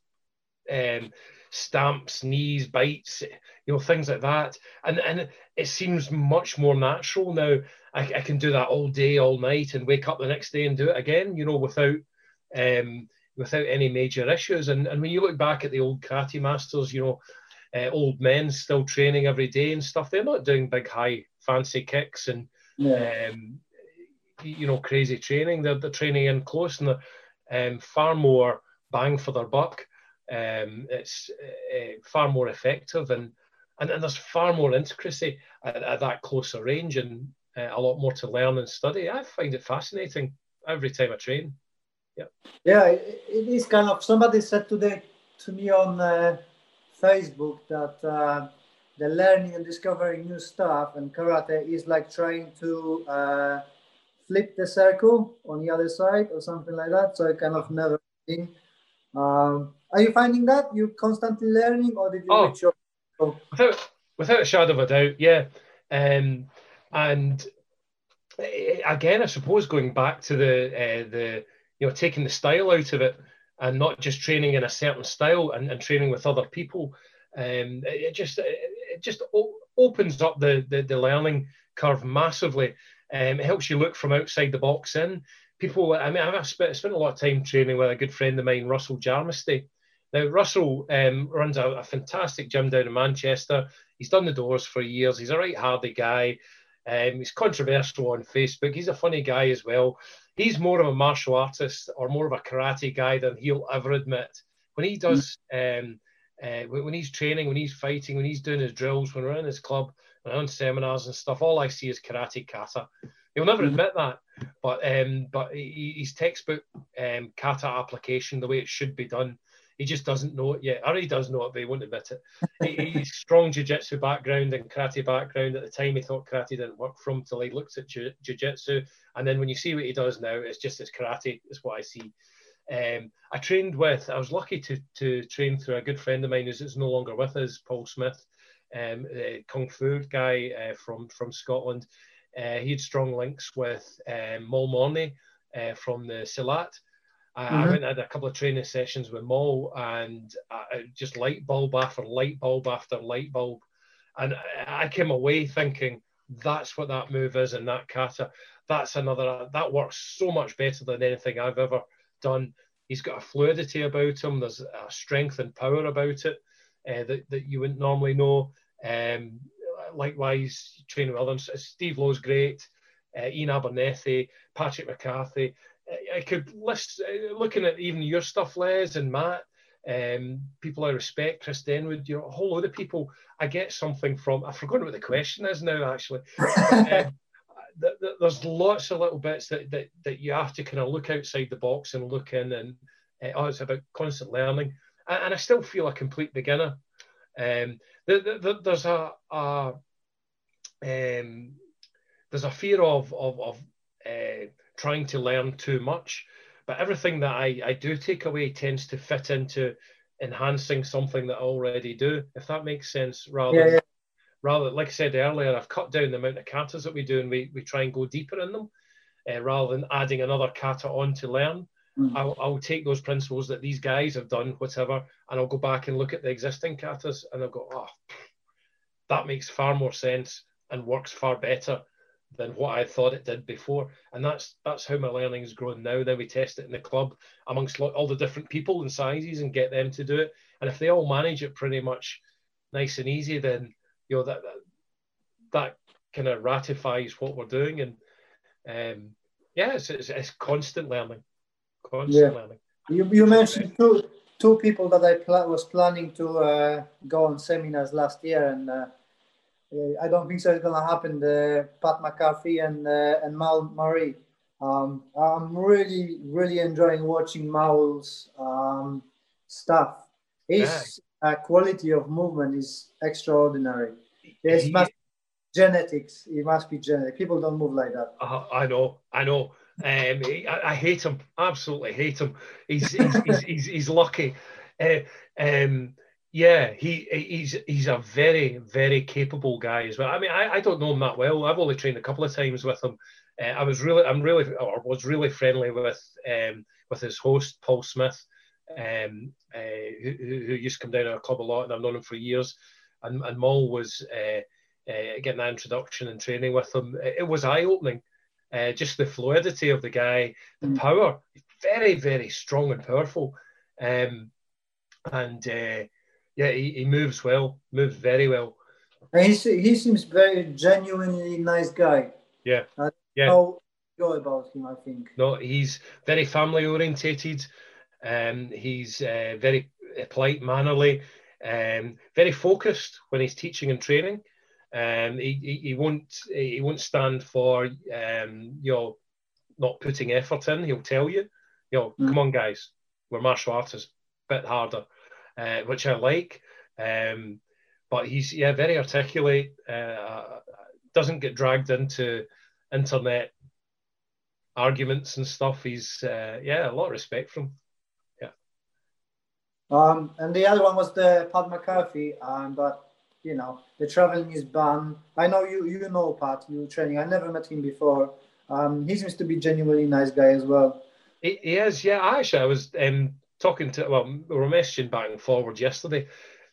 stamps, knees, bites, you know, things like that. And it seems much more natural now. I can do that all day, all night, and wake up the next day and do it again, you know, without any major issues. And when you look back at the old karate masters, you know, old men still training every day and stuff, they're not doing big, high, fancy kicks and, you know, crazy training. They're training in close, and they're far more bang for their buck. It's far more effective, and there's far more intricacy at that closer range, and a lot more to learn and study. I find it fascinating every time I train. Yeah, it is kind of, somebody said today to me on Facebook that the learning and discovering new stuff and karate is like trying to flip the circle on the other side or something like that. So it kind of never ending. Are you finding that? You're constantly learning, or did you make sure? Oh. Without a shadow of a doubt, yeah. And again, I suppose going back to the taking the style out of it and not just training in a certain style and training with other people, it just opens up the learning curve massively. It helps you look from outside the box in. People, I mean, I've spent a lot of time training with a good friend of mine, Russell Jarmisty. Now, Russell runs a fantastic gym down in Manchester. He's done the doors for years. He's a right hardy guy. He's controversial on Facebook. He's a funny guy as well. He's more of a martial artist or more of a karate guy than he'll ever admit. When he does, when he's training, when he's fighting, when he's doing his drills, when we're in his club, when I'm on seminars and stuff, all I see is karate kata. He'll never admit that, but his textbook kata application, the way it should be done, he just doesn't know it yet. Or he does know it, but he won't admit it. His strong jiu-jitsu background and karate background. At the time, he thought karate didn't work for him till he looked at jiu-jitsu. And then when you see what he does now, it's just his karate is what I see. I was lucky to train through a good friend of mine who's no longer with us, Paul Smith, the Kung Fu guy from Scotland. He had strong links with Mal Morney from the Silat. I went and had a couple of training sessions with Mal, and just light bulb after light bulb after light bulb. And I came away thinking, that's what that move is and that kata. That's that works so much better than anything I've ever done. He's got a fluidity about him. There's a strength and power about it that you wouldn't normally know. Likewise, training with others. Steve Lowe's great. Ian Abernethy, Patrick McCarthy. I could list, looking at even your stuff, Les and Matt, people I respect, Chris Denwood, a whole load of people I get something from. I've forgotten what the question is now, actually. There's lots of little bits that you have to kind of look outside the box and look in, and it's about constant learning. And I still feel a complete beginner. There's a fear of trying to learn too much, but everything that I do take away tends to fit into enhancing something that I already do, if that makes sense. Rather, like I said earlier, I've cut down the amount of katas that we do, and we try and go deeper in them rather than adding another kata on to learn. I'll take those principles that these guys have done, whatever, and I'll go back and look at the existing katas, and I'll go, that makes far more sense and works far better than what I thought it did before. And that's how my learning has grown now. Then we test it in the club amongst all the different people and sizes and get them to do it. And if they all manage it pretty much nice and easy, then that kind of ratifies what we're doing. And it's constant learning. Learning. You mentioned two people that I was planning to go on seminars last year, and I don't think so it's going to happen. Pat McCarthy and Mal Murray. I'm really, really enjoying watching Mal's stuff. His quality of movement is extraordinary. It must be genetics. It must be genetic. People don't move like that. I know. I hate him. Absolutely hate him. He's lucky. Yeah, he's a very, very capable guy as well. I mean, I don't know him that well. I've only trained a couple of times with him. I was really friendly with his host, Paul Smith, who used to come down to our club a lot, and I've known him for years. And Mal was getting that introduction and training with him. It was eye-opening. Just the fluidity of the guy, the power, very, very strong and powerful. He moves well, moves very well. He seems very genuinely nice guy. Yeah. How go about him, I think. No, he's very family orientated. He's very polite, mannerly, very focused when he's teaching and training. He won't stand for not putting effort in. He'll tell you, come on guys, we're martial artists, a bit harder. Which I like, but he's very articulate. Doesn't get dragged into internet arguments and stuff. He's a lot of respect for him. Yeah, And the other one was the Pat McCarthy, but you know, the traveling is banned. I know you know Pat, you training. I never met him before. He seems to be a genuinely nice guy as well. He is, yeah. Actually, I was talking to, we were messaging back and forward yesterday,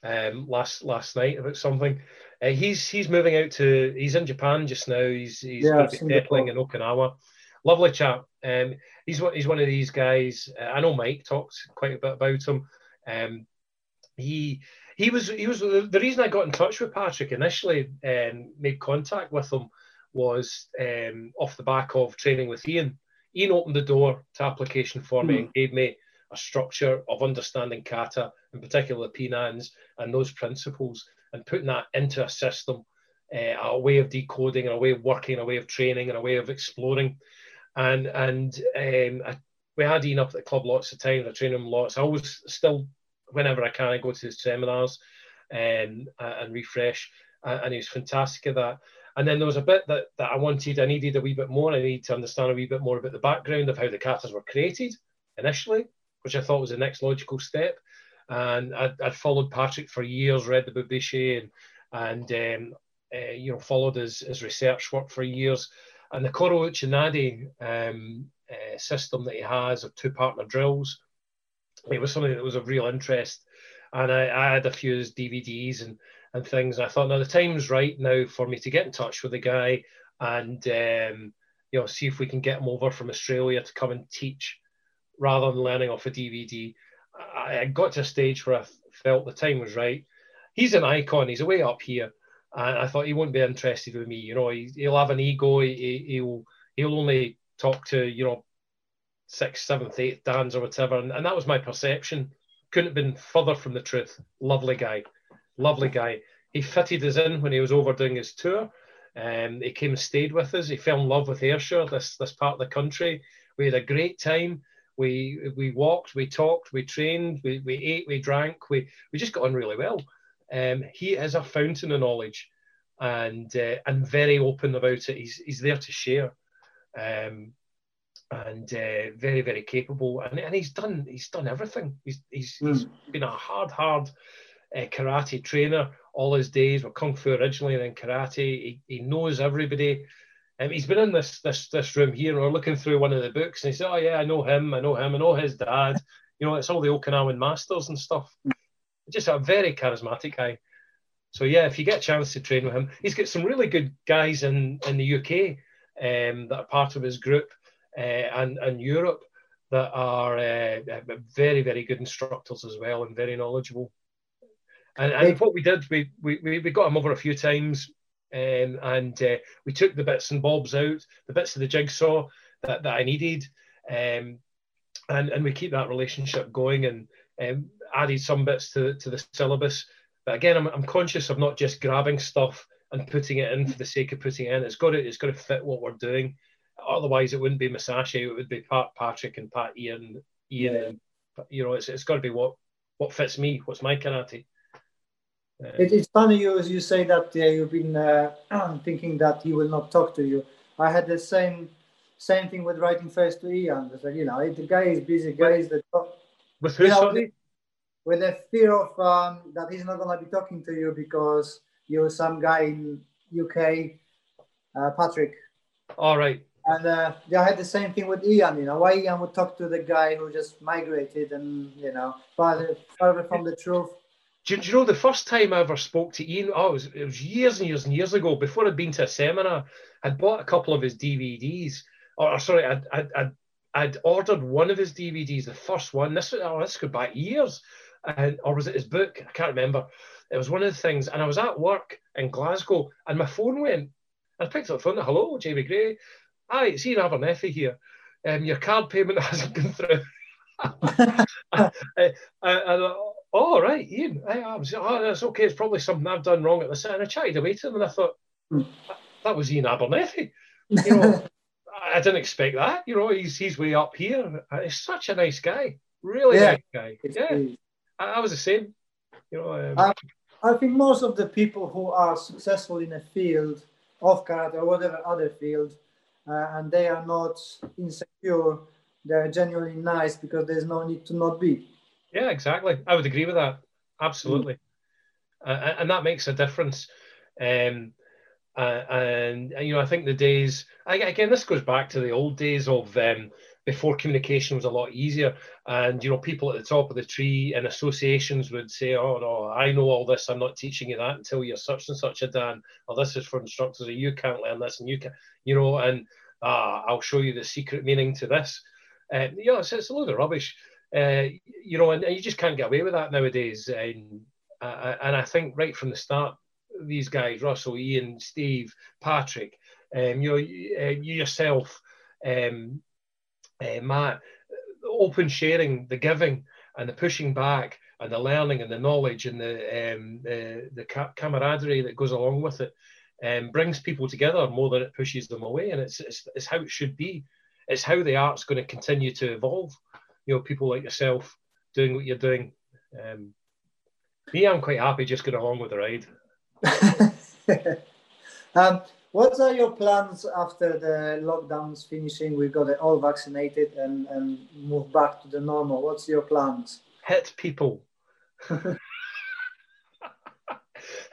last night about something. He's moving out to, he's in Japan just now. He's going to be settling in Okinawa. Lovely chap. He's one of these guys. I know Mike talked quite a bit about him. He was the reason I got in touch with Patrick initially and made contact with him was off the back of training with Ian. Ian opened the door to application for me and gave me a structure of understanding kata, in particular the Pinans and those principles, and putting that into a system, a way of decoding, and a way of working, a way of training, and a way of exploring. And we had Ian up at the club lots of times. I trained him lots. I always still, whenever I can, I go to his seminars and refresh. And he was fantastic at that. And then there was a bit that I needed a wee bit more. I needed to understand a wee bit more about the background of how the katas were created initially, which I thought was the next logical step. And I'd followed Patrick for years, read the Bubishi, and followed his research work for years. And the Koro Uchinadi system that he has of two partner drills, it was something that was of real interest. And I had a few of his DVDs and things. And I thought, now the time's right now for me to get in touch with the guy and see if we can get him over from Australia to come and teach rather than learning off a DVD. I got to a stage where I felt the time was right. He's an icon. He's way up here. And I thought he wouldn't be interested with me. You know, he'll have an ego. He'll only talk to, 6th, 7th, 8th dans or whatever. And that was my perception. Couldn't have been further from the truth. Lovely guy. He fitted us in when he was over doing his tour. He came and stayed with us. He fell in love with Ayrshire, this part of the country. We had a great time. We walked, we talked, we trained, we ate, we drank, we just got on really well. He is a fountain of knowledge and very open about it. He's there to share and very, very capable. And he's done everything. He's been a hard karate trainer all his days, with Kung Fu originally and then karate. He knows everybody. He's been in this room here, and we're looking through one of the books, and he said, "Oh yeah, I know him, I know his dad." You know, it's all the Okinawan masters and stuff. Just a very charismatic guy. So yeah, if you get a chance to train with him, he's got some really good guys in the UK that are part of his group and Europe that are very, very good instructors as well and very knowledgeable. And what we did, we got him over a few times. And we took the bits and bobs out, the bits of the jigsaw that I needed, and we keep that relationship going and added some bits to the syllabus. But again, I'm conscious of not just grabbing stuff and putting it in for the sake of putting it in. It's got to fit what we're doing. Otherwise, it wouldn't be Musashi. It would be Pat Patrick and Pat Ian. Yeah. And, it's got to be what fits me. What's my karate? It's funny you say that you've been thinking that he will not talk to you. I had the same thing with writing first to Ian. It's like, the guy is busy, with the fear of that he's not going to be talking to you because you're some guy in UK, Patrick. All right. And I had the same thing with Ian. Why Ian would talk to the guy who just migrated and farther from the truth. Do you know the first time I ever spoke to Ian? Oh, it was years and years and years ago. Before I'd been to a seminar, I'd bought a couple of his DVDs. I'd ordered one of his DVDs, the first one. This could go back years, or was it his book? I can't remember. It was one of the things. And I was at work in Glasgow, and my phone went. I picked up the phone. Hello, Jamie Gray. Hi, it's Ian Abernethy here. Your card payment hasn't gone through. Oh, right, Ian. I was, that's okay. It's probably something I've done wrong at the center. I chatted away to him and I thought, that was Ian Abernethy. I didn't expect that. He's way up here. He's such a nice guy. Really nice guy. Yeah, I was the same. I think most of the people who are successful in a field of karate or whatever other field, and they are not insecure, they're genuinely nice because there's no need to not be. Yeah, exactly. I would agree with that. Absolutely. And that makes a difference. And, you know, I think the days, again, this goes back to the old days of before communication was a lot easier. And, you know, people at the top of the tree and associations would say, oh, no, I know all this. I'm not teaching you that until you're such and such a Dan. Or this is for instructors. Or you can't learn this. And you can, you know, and I'll show you the secret meaning to this. You know, it's a load of rubbish. You know, and you just can't get away with that nowadays. And I think right from the start, these guys, Russell, Ian, Steve, Patrick, you know, you yourself, Matt, open sharing, the giving and the pushing back and the learning and the knowledge and the camaraderie that goes along with it brings people together more than it pushes them away. And it's how it should be. It's how the art's going to continue to evolve. You know, people like yourself doing what you're doing. Me, I'm quite happy just going along with the ride. What are your plans after the lockdown's finishing? We got it all vaccinated and move back to the normal. What's your plans? Hit people.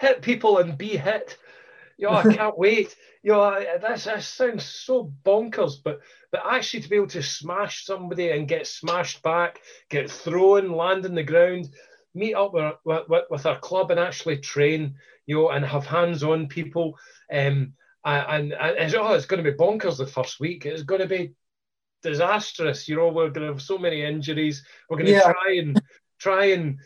Hit people and be hit. Yo, I can't wait. Yo, that sounds so bonkers, but actually to be able to smash somebody and get smashed back, get thrown, land on the ground, meet up with our club and actually train, you know, and have hands-on people. It's going to be bonkers the first week. It's going to be disastrous. You know, we're going to have so many injuries. We're going to try and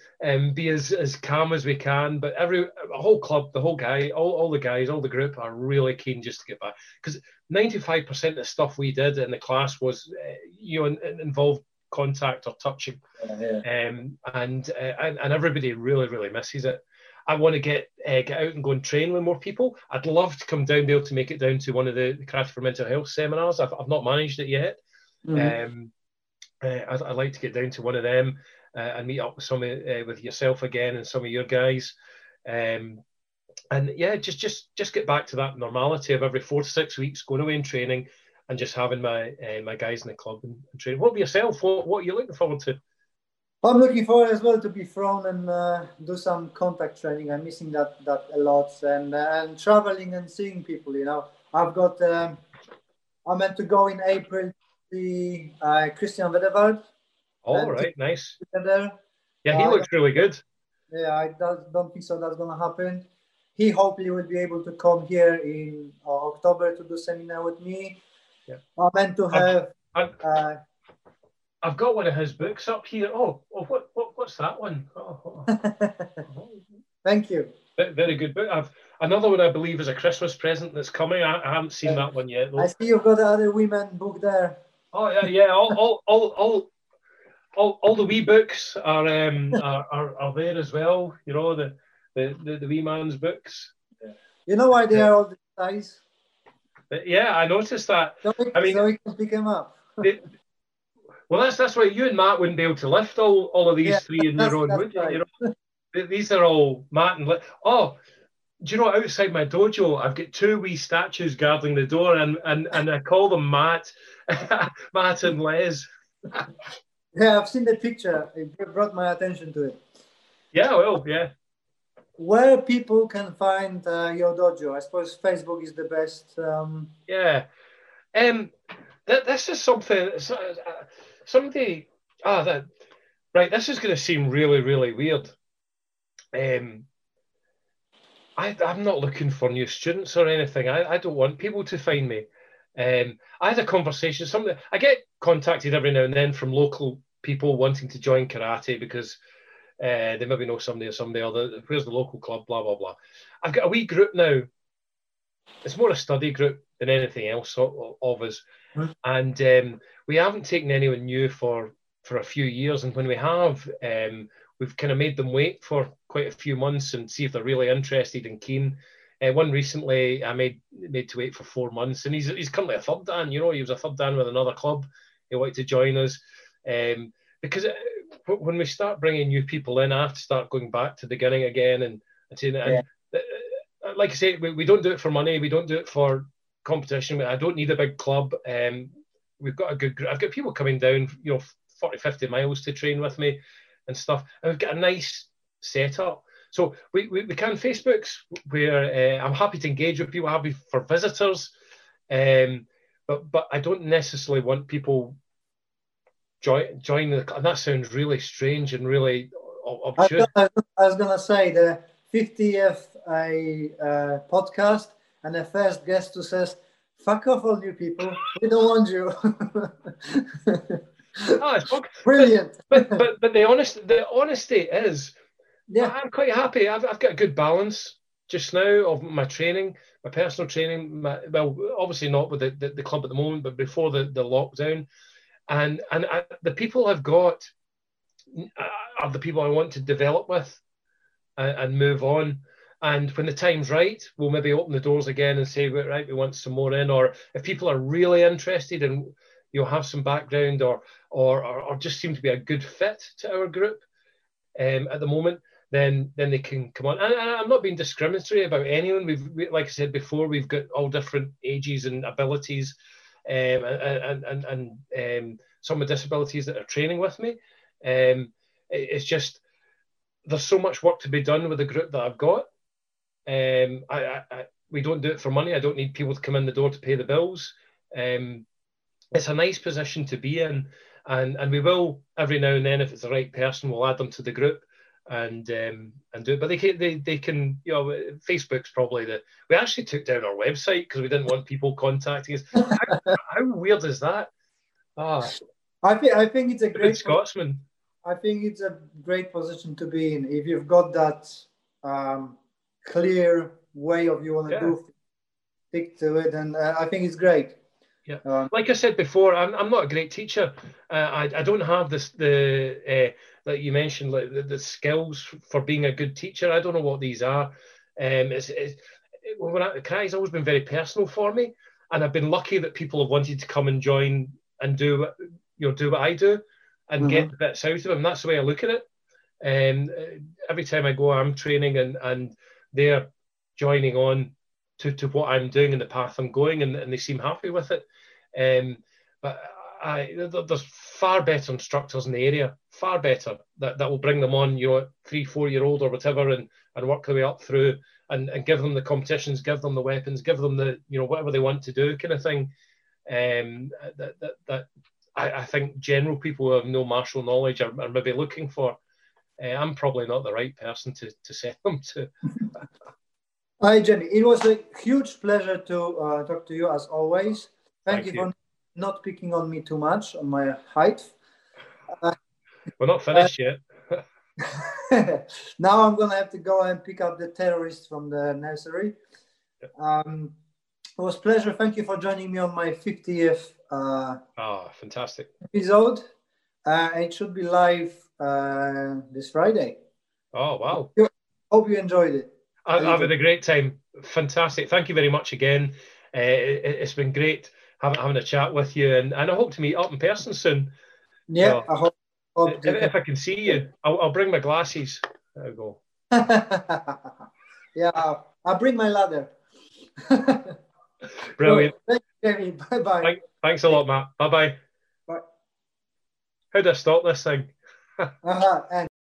be as calm as we can, but the whole club, the whole guy, all the guys, all the group are really keen just to get back, because 95% of the stuff we did in the class was, you know, involved contact or touching, and everybody really, really misses it. I want to get out and go and train with more people. I'd love to come down, be able to make it down to one of the Karate for Mental Health seminars. I've not managed it yet. I'd like to get down to one of them. And meet up with with yourself again and some of your guys, and yeah, just get back to that normality of every 4 to 6 weeks going away and training, and just having my guys in the club and training. What about yourself? What are you looking forward to? I'm looking forward as well to be thrown and do some contact training. I'm missing that a lot, and traveling and seeing people. You know, I've got I meant to go in April to Christian Wedewald. All right, nice. Together. Yeah, he looks really good. Yeah, I don't think so that's going to happen. He hopefully will be able to come here in October to do seminar with me. Yeah. I'm meant to have... I've got one of his books up here. Oh what's that one? Oh. Thank you. Very good book. I've another one I believe is a Christmas present that's coming. I haven't seen that one yet, though. I see you've got the Other Women book there. Oh, yeah. All the wee books are there as well. You know, the wee man's books. You know why they are all the size? Yeah, I noticed that. So we can pick them up. Well, that's why you and Matt wouldn't be able to lift all of these three in your own, would you? Right. You know, these are all Matt and... do you know, outside my dojo, I've got two wee statues guarding the door, and I call them Matt, Matt and Les. Yeah, I've seen the picture. It brought my attention to it. Yeah, well, yeah. Where people can find your dojo? I suppose Facebook is the best. Yeah. This is something... Somebody... right, this is going to seem really, really weird. I'm not looking for new students or anything. I don't want people to find me. I had a conversation. I get contacted every now and then from local people wanting to join karate because they maybe know somebody or somebody other. Where's the local club? Blah blah blah. I've got a wee group now. It's more a study group than anything else of us, and we haven't taken anyone new for a few years. And when we have, we've kind of made them wait for quite a few months and see if they're really interested and keen. One recently I made to wait for 4 months, and he's currently a third Dan. You know, he was a third Dan with another club. He wanted to join us because when we start bringing new people in, I have to start going back to the beginning again and saying, and like I say, we don't do it for money. We don't do it for competition. I don't need a big club. We've got a good group. I've got people coming down, you know, 40, 50 miles to train with me. and stuff. And we've got a nice setup. So we can Facebooks where I'm happy to engage with people, happy for visitors. But I don't necessarily want people join the, and that sounds really strange and really obtuse. I was going to say the 50th podcast and the first guest who says, fuck off all you people, we don't want you. Ah, it's brilliant. But the honesty is, yeah, I'm quite happy. I've got a good balance just now of my training, my personal training, well, obviously not with the club at the moment, but before the lockdown. And the people I've got are the people I want to develop with and move on. And when the time's right, we'll maybe open the doors again and say, right, we want some more in. Or if people are really interested and you'll have some background or just seem to be a good fit to our group at the moment, then they can come on. And I'm not being discriminatory about anyone. Like I said before, we've got all different ages and abilities. And some of the disabilities that are training with me. It's just, there's so much work to be done with the group that I've got. We don't do it for money. I don't need people to come in the door to pay the bills. It's a nice position to be in. And we will, every now and then, if it's the right person, we'll add them to the group and do it. But they can, you know, Facebook's probably we actually took down our website because we didn't want people contacting us. How weird is that? I think it's a great Scotsman. I think it's a great position to be in if you've got that clear way of you want to do, stick to it, and I think it's great. Yeah, like I said before, I'm not a great teacher. I don't have like you mentioned, like the skills for being a good teacher. I don't know what these are. Karate has always been very personal for me, and I've been lucky that people have wanted to come and join and do what I do, and get the bits out of them. That's the way I look at it. Every time I go, I'm training, and they're joining on to what I'm doing and the path I'm going, and they seem happy with it. There's far better instructors in the area, far better, that will bring them on, you know, 3-4-year-old or whatever, and work their way up through and give them the competitions, give them the weapons, give them the, you know, whatever they want to do kind of thing. I think general people who have no martial knowledge are maybe looking for. I'm probably not the right person to send them to. Hi, Jamie. It was a huge pleasure to talk to you as always. Thank you for not picking on me too much on my height. We're not finished yet. Now I'm going to have to go and pick up the terrorists from the nursery. Yep. It was a pleasure. Thank you for joining me on my 50th fantastic episode. It should be live this Friday. Oh, wow. Hope you enjoyed it. I've had a great time. Fantastic. Thank you very much again. It's been great having a chat with you, and I hope to meet up in person soon. Yeah, so, I hope if I can see you, I'll bring my glasses. There we go. Yeah, I'll bring my ladder. Brilliant. Thank you, Jamie. Bye-bye. Thanks a lot, Matt. Bye-bye. Bye. How do I stop this thing?